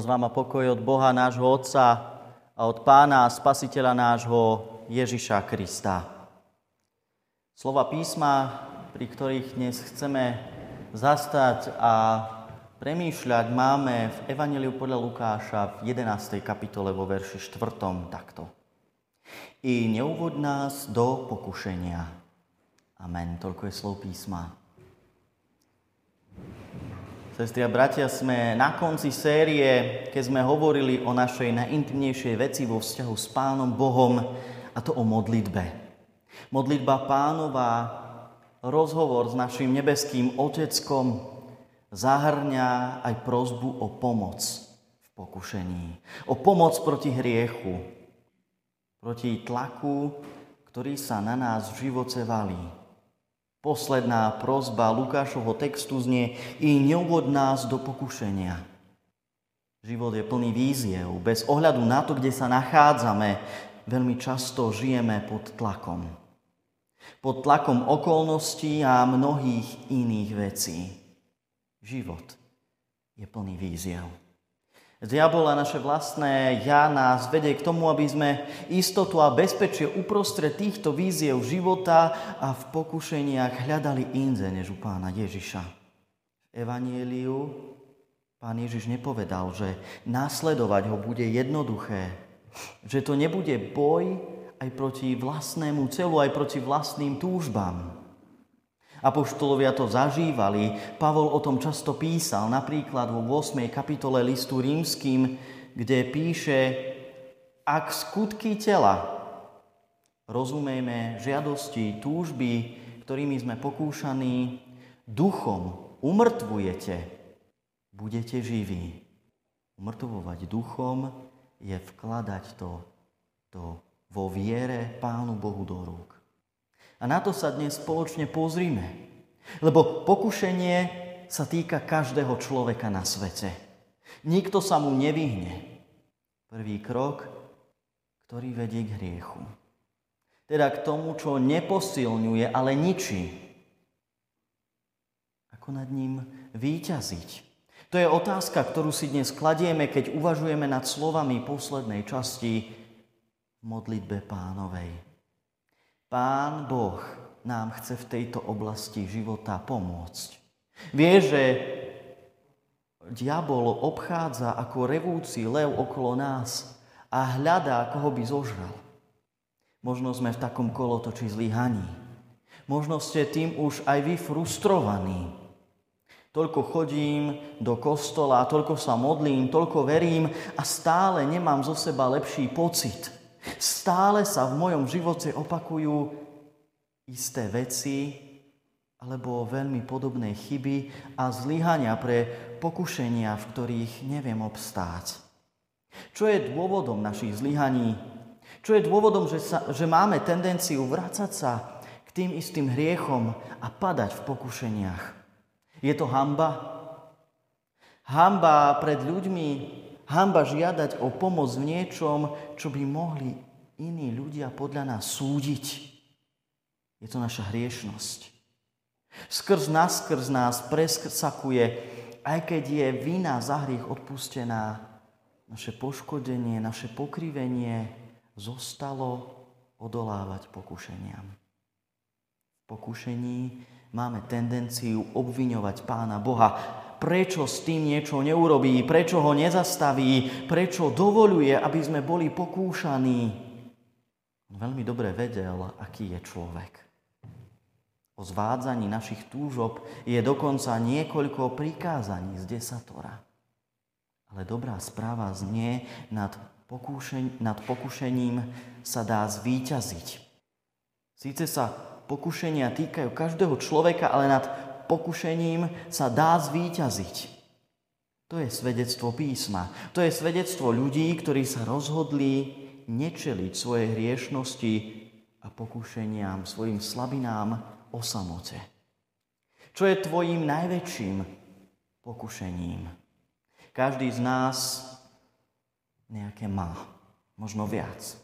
Milosť vám a pokoj od Boha nášho Otca a od Pána a Spasiteľa nášho Ježiša Krista. Slova písma, pri ktorých dnes chceme zastať a premýšľať, máme v Evanjeliu podľa Lukáša v 11. kapitole vo verši 4. takto. I neuvod nás do pokušenia. Amen. Toľko je slov písma. Sestri a bratia, sme na konci série, keď sme hovorili o našej najintimnejšej veci vo vzťahu s Pánom Bohom, a to o modlitbe. Modlitba Pánova, rozhovor s našim nebeským Oteckom, zahŕňa aj prosbu o pomoc v pokušení. O pomoc proti hriechu, proti tlaku, ktorý sa na nás v živote valí. Posledná prosba Lukášovho textu znie: I neuvod nás do pokušenia. Život je plný víziev. Bez ohľadu na to, kde sa nachádzame, veľmi často žijeme pod tlakom. Pod tlakom okolností a mnohých iných vecí. Život je plný víziev. Diabol a naše vlastné ja nás vedie k tomu, aby sme istotu a bezpečie uprostred týchto víziev života a v pokušeniach hľadali inde než u Pána Ježiša. V Evanjeliu Pán Ježiš nepovedal, že nasledovať ho bude jednoduché, že to nebude boj aj proti vlastnému telu, aj proti vlastným túžbám. Apoštolovia to zažívali, Pavol o tom často písal, napríklad vo 8. kapitole listu rímskym, kde píše: Ak skutky tela, rozumejme žiadosti, túžby, ktorými sme pokúšaní, duchom umrtvujete, budete živí. Umrtvovať duchom je vkladať to vo viere Pánu Bohu do rúk. A na to sa dnes spoločne pozrime, lebo pokušenie sa týka každého človeka na svete. Nikto sa mu nevyhne. Prvý krok, ktorý vedie k hriechu. Teda k tomu, čo neposilňuje, ale ničí. Ako nad ním víťaziť? To je otázka, ktorú si dnes kladieme, keď uvažujeme nad slovami poslednej časti modlitbe Pánovej. Pán Boh nám chce v tejto oblasti života pomôcť. Vie, že diabol obchádza ako revúci lev okolo nás a hľadá, koho by zožral. Možno sme v takom kolotočí zlyhaní. Možno ste tým už aj vy frustrovaní. Toľko chodím do kostola, toľko sa modlím, toľko verím a stále nemám zo seba lepší pocit. Stále sa v mojom živote opakujú isté veci alebo veľmi podobné chyby a zlyhania pre pokušenia, v ktorých neviem obstáť. Čo je dôvodom našich zlyhaní? Čo je dôvodom, že máme tendenciu vracať sa k tým istým hriechom a padať v pokušeniach? Je to hanba? Hanba pred ľuďmi, hanba žiadať o pomoc v niečom, čo by mohli iní ľudia podľa nás súdiť. Je to naša hriešnosť. Skrz nás preskakuje, aj keď je vina za hriech odpustená, naše poškodenie, naše pokrivenie zostalo odolávať pokušeniam. V pokušení máme tendenciu obviňovať Pána Boha. Prečo s tým niečo neurobí, prečo ho nezastaví, prečo dovoľuje, aby sme boli pokúšaní. On veľmi dobre vedel, aký je človek. O zvádzaní našich túžob je dokonca niekoľko prikázaní z desatora. Ale dobrá správa znie, nad pokušením sa dá zvíťaziť. Síce sa pokušenia týkajú každého človeka, ale nad pokušením sa dá zvíťaziť. To je svedectvo písma. To je svedectvo ľudí, ktorí sa rozhodli nečeliť svoje hriešnosti a pokušeniam, svojim slabinám o samote. Čo je tvojím najväčším pokušením? Každý z nás nejaké má. Možno viac.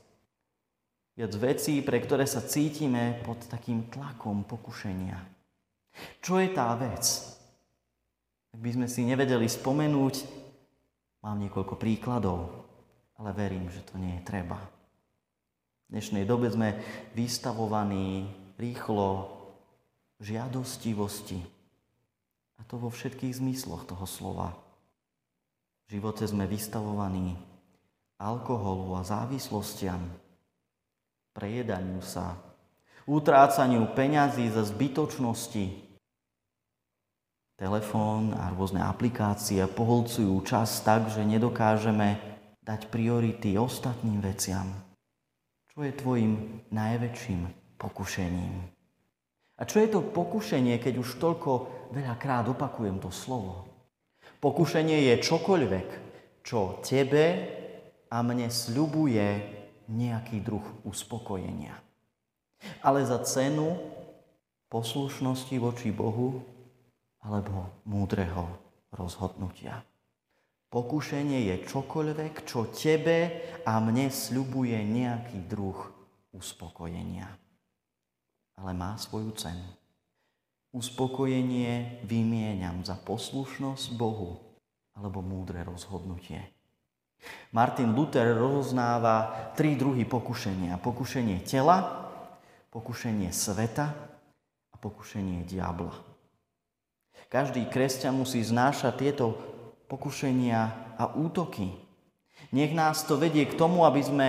Viac vecí, pre ktoré sa cítime pod takým tlakom pokušenia. Čo je tá vec? Ak by sme si nevedeli spomenúť, Mám niekoľko príkladov, ale verím, že to nie je treba. V dnešnej dobe sme vystavovaní rýchlo žiadostivosti. A to vo všetkých zmysloch toho slova. V živote sme vystavovaní alkoholu a závislostiam, prejedaniu sa, utrácaniu peňazí za zbytočnosti. Telefón a rôzne aplikácie poholcujú čas tak, že nedokážeme dať priority ostatným veciam. Čo je tvojim najväčším pokušením? A čo je to pokušenie, keď už toľko veľakrát opakujem to slovo? Pokušenie je čokoľvek, čo tebe a mne sľubuje nejaký druh uspokojenia. Ale za cenu poslušnosti voči Bohu alebo múdreho rozhodnutia. Pokušenie je čokoľvek, čo tebe a mne sľubuje nejaký druh uspokojenia. Ale má svoju cenu. Uspokojenie vymieňam za poslušnosť Bohu alebo múdre rozhodnutie. Martin Luther rozoznáva tri druhy pokušenia. Pokušenie tela, pokušenie sveta a pokušenie diabla. Každý kresťan musí znášať tieto pokušenia a útoky. Nech nás to vedie k tomu, aby sme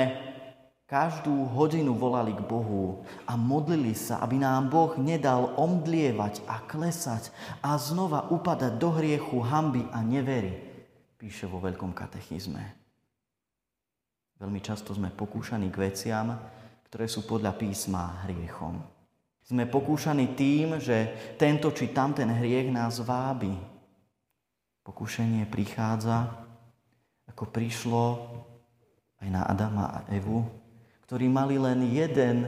každú hodinu volali k Bohu a modlili sa, aby nám Boh nedal omdlievať a klesať a znova upadať do hriechu, hanby a nevery, píše vo Veľkom katechizme. Veľmi často sme pokúšaní k veciam, ktoré sú podľa písma hriechom. Sme pokúšaní tým, že tento či tamten hriech nás vábi. Pokúšenie prichádza, ako prišlo aj na Adama a Evu, ktorí mali len jeden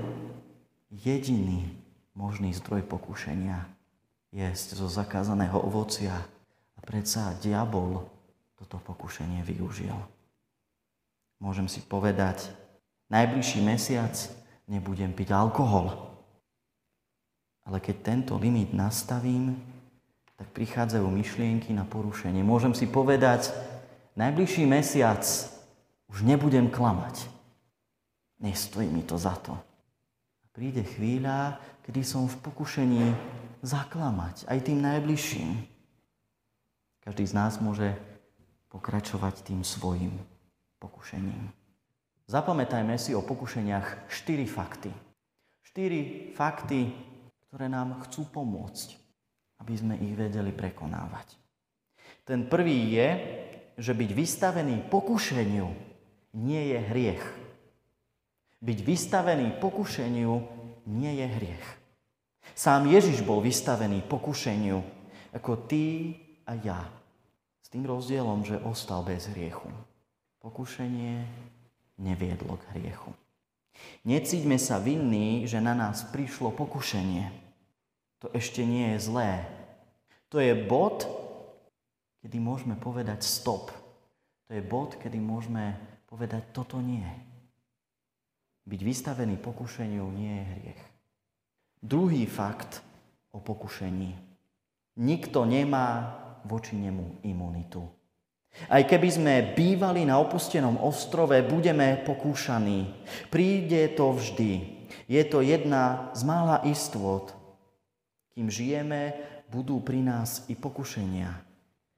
jediný možný zdroj pokušenia jesť zo zakázaného ovocia a predsa diabol toto pokušenie využil. Môžem si povedať, najbližší mesiac nebudem piť alkohol. Ale keď tento limit nastavím, tak prichádzajú myšlienky na porušenie. Môžem si povedať, najbližší mesiac už nebudem klamať. Nestojí mi to za to. Príde chvíľa, kedy som v pokušení zaklamať aj tým najbližším. Každý z nás môže pokračovať tým svojim pokušením. Zapamätajme si o pokušeniach 4 fakty. 4 fakty, ktoré nám chcú pomôcť, aby sme ich vedeli prekonávať. Ten prvý je, že byť vystavený pokušeniu nie je hriech. Byť vystavený pokušeniu nie je hriech. Sám Ježiš bol vystavený pokušeniu ako ty a ja. S tým rozdielom, že ostal bez hriechu. Pokušenie neviedlo k hriechu. Necíťme sa vinní, že na nás prišlo pokušenie. To ešte nie je zlé. To je bod, kedy môžeme povedať stop. To je bod, kedy môžeme povedať toto nie. Byť vystavený pokušeniu nie je hriech. Druhý fakt o pokušení. Nikto nemá voči nemu imunitu. Aj keby sme bývali na opustenom ostrove, budeme pokúšaní. Príde to vždy. Je to jedna z mála istôt. Kým žijeme, budú pri nás i pokušenia.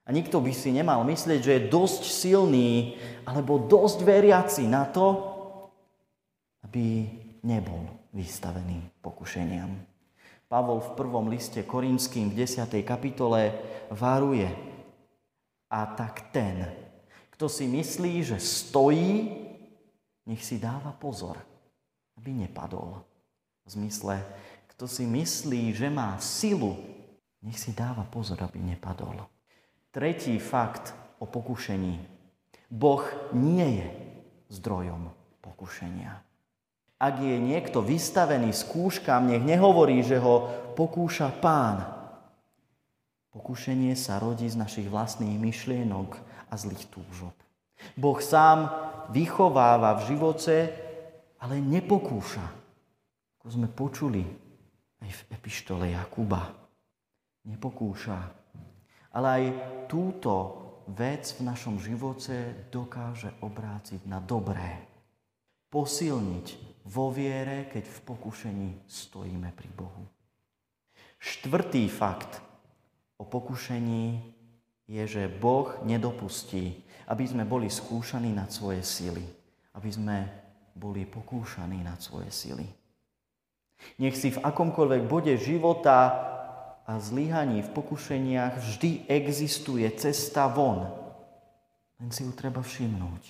A nikto by si nemal myslieť, že je dosť silný alebo dosť veriaci na to, aby nebol vystavený pokušeniam. Pavol v 1. liste Korinským v 10. kapitole varuje. A tak ten, kto si myslí, že stojí, nech si dáva pozor, aby nepadol. V zmysle, kto si myslí, že má silu, nech si dáva pozor, aby nepadol. Tretí fakt o pokušení. Boh nie je zdrojom pokušenia. Ak je niekto vystavený skúškam, nech nehovorí, že ho pokúša Pán. Pokušenie sa rodí z našich vlastných myšlienok a zlých túžob. Boh sám vychováva v živote, ale nepokúša. Ako sme počuli aj v epištole Jakuba. Nepokúša. Ale aj túto vec v našom živote dokáže obrátiť na dobré. Posilniť vo viere, keď v pokušení stojíme pri Bohu. Štvrtý fakt o pokušení je, že Boh nedopustí, aby sme boli skúšaní nad svoje sily. Aby sme boli pokúšaní nad svoje sily. Nech si v akomkoľvek bode života a zlyhaní v pokušeniach vždy existuje cesta von. Len si ju treba všimnúť.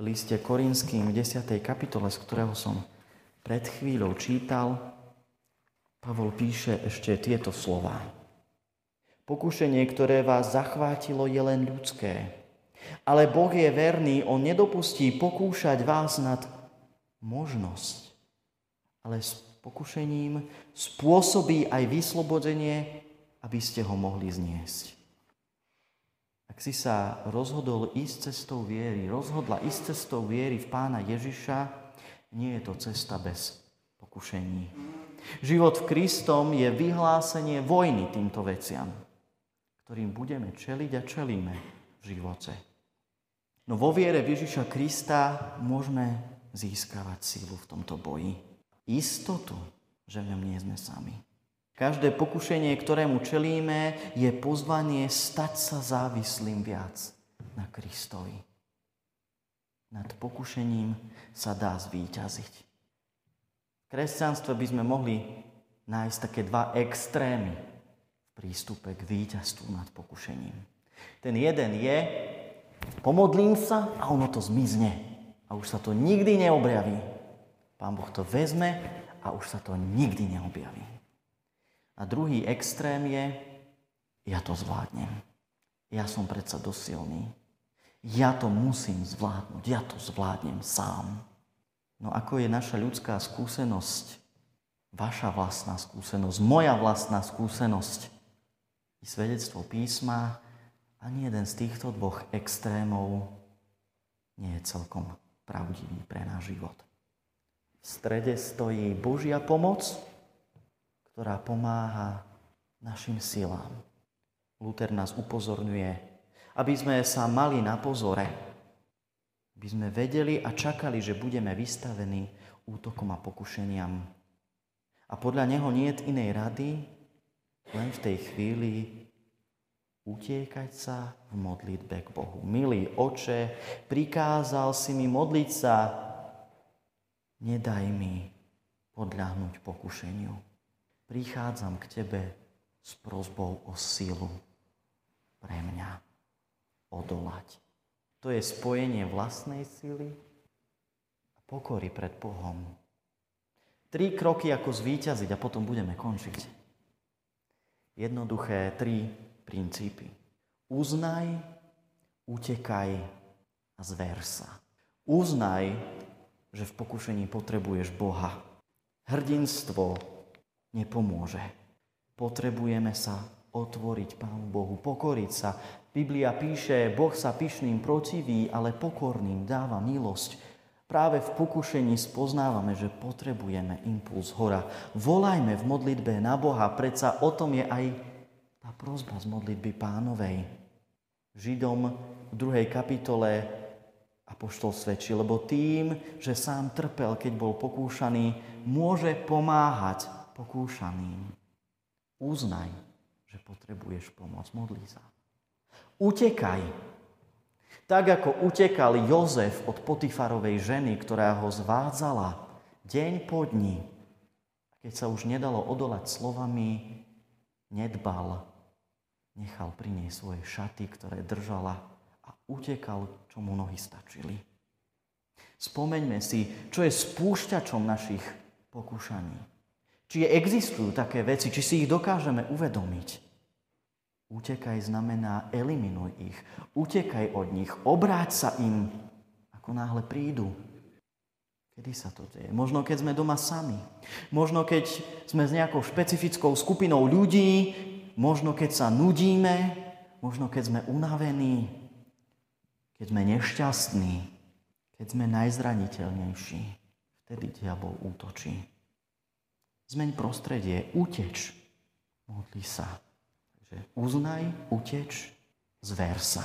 V liste Korinským v 10. kapitole, z ktorého som pred chvíľou čítal, Pavol píše ešte tieto slová. Pokušenie, ktoré vás zachvátilo, je len ľudské. Ale Boh je verný, on nedopustí pokúšať vás nad možnosť, ale s pokušením spôsobí aj vyslobodenie, aby ste ho mohli zniesť. Ak si sa rozhodol ísť cestou viery, rozhodla ísť cestou viery v Pána Ježiša, nie je to cesta bez pokušení. Život v Kristom je vyhlásenie vojny týmto veciam, ktorým budeme čeliť a čelíme v živote. No vo viere v Ježiša Krista môžeme získavať sílu v tomto boji. Istotu, že v ňom nie sme sami. Každé pokušenie, ktorému čelíme, je pozvanie stať sa závislým viac na Kristovi. Nad pokušením sa dá zvíťaziť. V kresťanstve by sme mohli nájsť také dva extrémy v prístupe k víťazstvu nad pokušením. Ten jeden je, pomodlím sa a ono to zmizne. A už sa to nikdy neobjaví. Pán Boh to vezme a už sa to nikdy neobjaví. A druhý extrém je, ja to zvládnem. Ja som predsa dosilný. Ja to musím zvládnuť. Ja to zvládnem sám. No ako je naša ľudská skúsenosť, vaša vlastná skúsenosť, moja vlastná skúsenosť i svedectvo písma, ani jeden z týchto dvoch extrémov nie je celkom pravdivý pre náš život. V strede stojí Božia pomoc, ktorá pomáha našim silám. Luther nás upozorňuje, aby sme sa mali na pozore, aby sme vedeli a čakali, že budeme vystavení útokom a pokušeniam. A podľa neho nie je inej rady, len v tej chvíli utiekať sa v modlitbe k Bohu. Milý Oče, prikázal si mi modliť sa, nedaj mi podľahnúť pokušeniu. Prichádzam k Tebe s prosbou o silu pre mňa odolať. To je spojenie vlastnej sily a pokory pred Bohom. 3 kroky, ako zvíťaziť a potom budeme končiť. Jednoduché 3 princípy. Uznaj, utekaj a zver sa. Uznaj, že v pokušení potrebuješ Boha. Hrdinstvo nepomôže. Potrebujeme sa otvoriť Pánu Bohu, pokoriť sa. Biblia píše, Boh sa pyšným protiví, ale pokorným dáva milosť. Práve v pokušení spoznávame, že potrebujeme impuls hora. Volajme v modlitbe na Boha, predsa o tom je aj tá prosba z modlitby Pánovej. Židom v 2. kapitole apoštol svedčí, lebo tým, že sám trpel, keď bol pokúšaný, môže pomáhať pokúšaným. Uznaj, že potrebuješ pomoc, modli sa. Utekaj. Tak ako utekal Jozef od Potifarovej ženy, ktorá ho zvádzala deň po dni, keď sa už nedalo odolať slovami, nedbal, nechal pri nej svoje šaty, ktoré držala a utekal, čo mu nohy stačili. Spomeňme si, čo je spúšťačom našich pokúšaní. Či existujú také veci, či si ich dokážeme uvedomiť. Utekaj znamená eliminuj ich. Utekaj od nich, obráť sa im, ako náhle prídu. Kedy sa to deje? Možno keď sme doma sami. Možno keď sme s nejakou špecifickou skupinou ľudí. Možno keď sa nudíme. Možno keď sme unavení. Keď sme nešťastní. Keď sme najzraniteľnejší. Vtedy diabol útočí. Zmeň prostredie, uteč, modli sa. Takže uznaj, uteč, zver sa.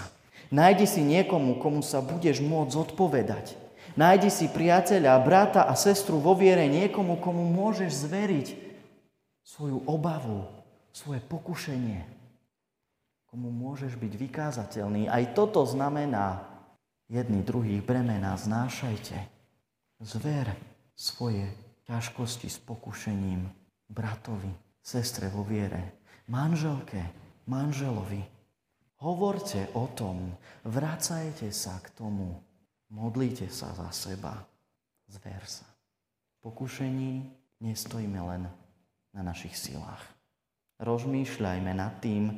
Nájdi si niekomu, komu sa budeš môcť zodpovedať. Nájdi si priateľa, brata a sestru vo viere, niekomu, komu môžeš zveriť svoju obavu, svoje pokušenie. Komu môžeš byť vykázateľný. Aj toto znamená, jedni druhých bremená znášajte. Zver svoje ťažkosti s pokušením bratovi, sestre vo viere, manželke, manželovi. Hovorte o tom, vracajte sa k tomu. Modlite sa za seba, zver sa. Pokušení nestojíme len na našich silách. Rozmýšľajme nad tým,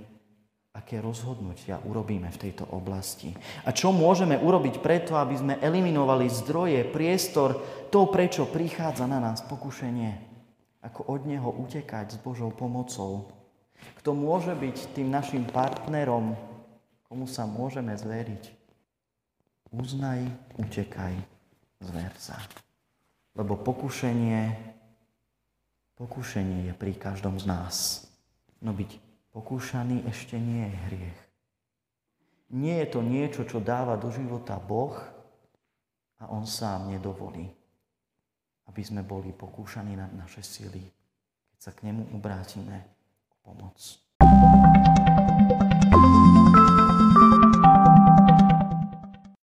aké rozhodnutia urobíme v tejto oblasti. A čo môžeme urobiť preto, aby sme eliminovali zdroje, priestor, to, prečo prichádza na nás pokušenie. Ako od neho utekať s Božou pomocou. Kto môže byť tým našim partnerom, komu sa môžeme zveriť. Uznaj, utekaj, zver sa. Lebo pokušenie je pri každom z nás. No byť pokúšaný ešte nie je hriech. Nie je to niečo, čo dáva do života Boh a On sám nedovolí, aby sme boli pokúšaní nad naše sily, keď sa k nemu obrátime o pomoc.